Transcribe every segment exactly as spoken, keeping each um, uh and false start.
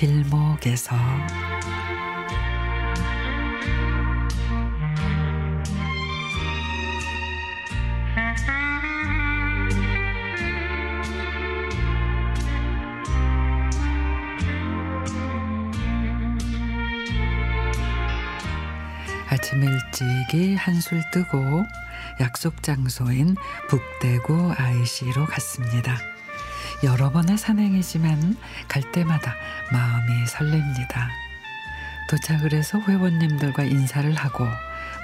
길목에서 아침 일찍이 한술 뜨고 약속 장소인 북대구 아이씨로 갔습니다. 여러 번의 산행이지만 갈 때마다 마음이 설렙니다. 도착을 해서 회원님들과 인사를 하고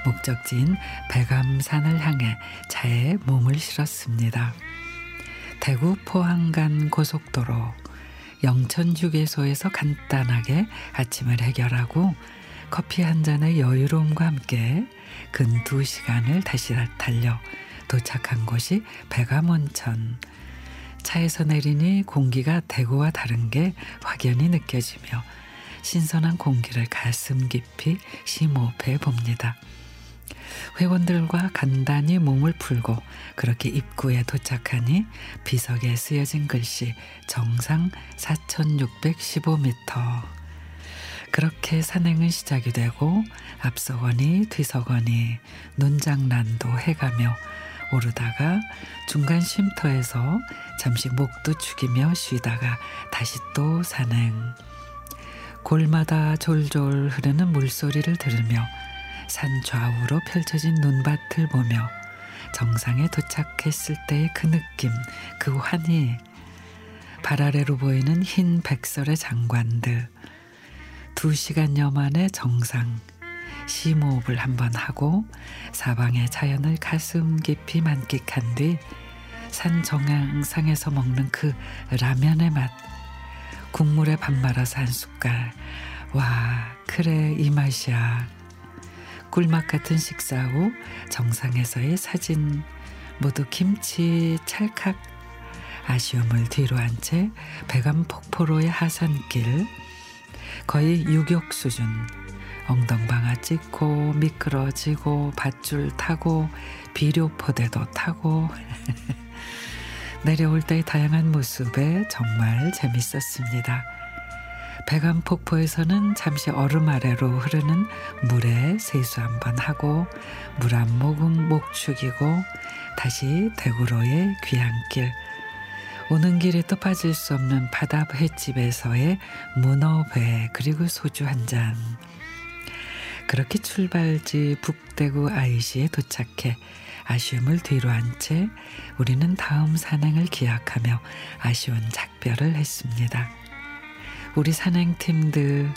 목적지인 백암산을 향해 차에 몸을 실었습니다. 대구-포항 간 고속도로 영천휴게소에서 간단하게 아침을 해결하고 커피 한 잔의 여유로움과 함께 근 두 시간을 다시 달려 도착한 곳이 백암온천. 차에서 내리니 공기가 대구와 다른 게 확연히 느껴지며 신선한 공기를 가슴 깊이 심호흡해 봅니다. 회원들과 간단히 몸을 풀고 그렇게 입구에 도착하니 비석에 쓰여진 글씨 정상 사천육백십오 미터. 그렇게 산행은 시작이 되고 앞서거니 뒤서거니 눈장난도 해가며 오르다가 중간 쉼터에서 잠시 목도 축이며 쉬다가 다시 또 산행. 골마다 졸졸 흐르는 물소리를 들으며 산 좌우로 펼쳐진 눈밭을 보며 정상에 도착했을 때의 그 느낌, 그 환희, 발 아래로 보이는 흰 백설의 장관들, 두 시간여 만에 정상, 심호흡을 한번 하고 사방의 자연을 가슴 깊이 만끽한 뒤 산 정상에서 먹는 그 라면의 맛, 국물에 밥 말아서 한 숟갈, 와 그래 이 맛이야. 꿀맛 같은 식사 후 정상에서의 사진, 모두 김치 찰칵. 아쉬움을 뒤로 한 채 백암폭포로의 하산길, 거의 유격 수준. 엉덩방아 찍고 미끄러지고 밧줄 타고 비료포대도 타고 내려올 때의 다양한 모습에 정말 재밌었습니다. 백암폭포에서는 잠시 얼음 아래로 흐르는 물에 세수 한번 하고 물 한 모금 목 축이고 다시 대구로의 귀향길, 오는 길에 또 빠질 수 없는 바다 횟집에서의 문어회, 그리고 소주 한 잔. 그렇게 출발지 북대구 아이시에 도착해 아쉬움을 뒤로 한 채 우리는 다음 산행을 기약하며 아쉬운 작별을 했습니다. 우리 산행팀들,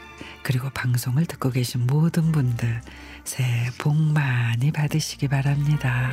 그리고 방송을 듣고 계신 모든 분들, 새해 복 많이 받으시기 바랍니다.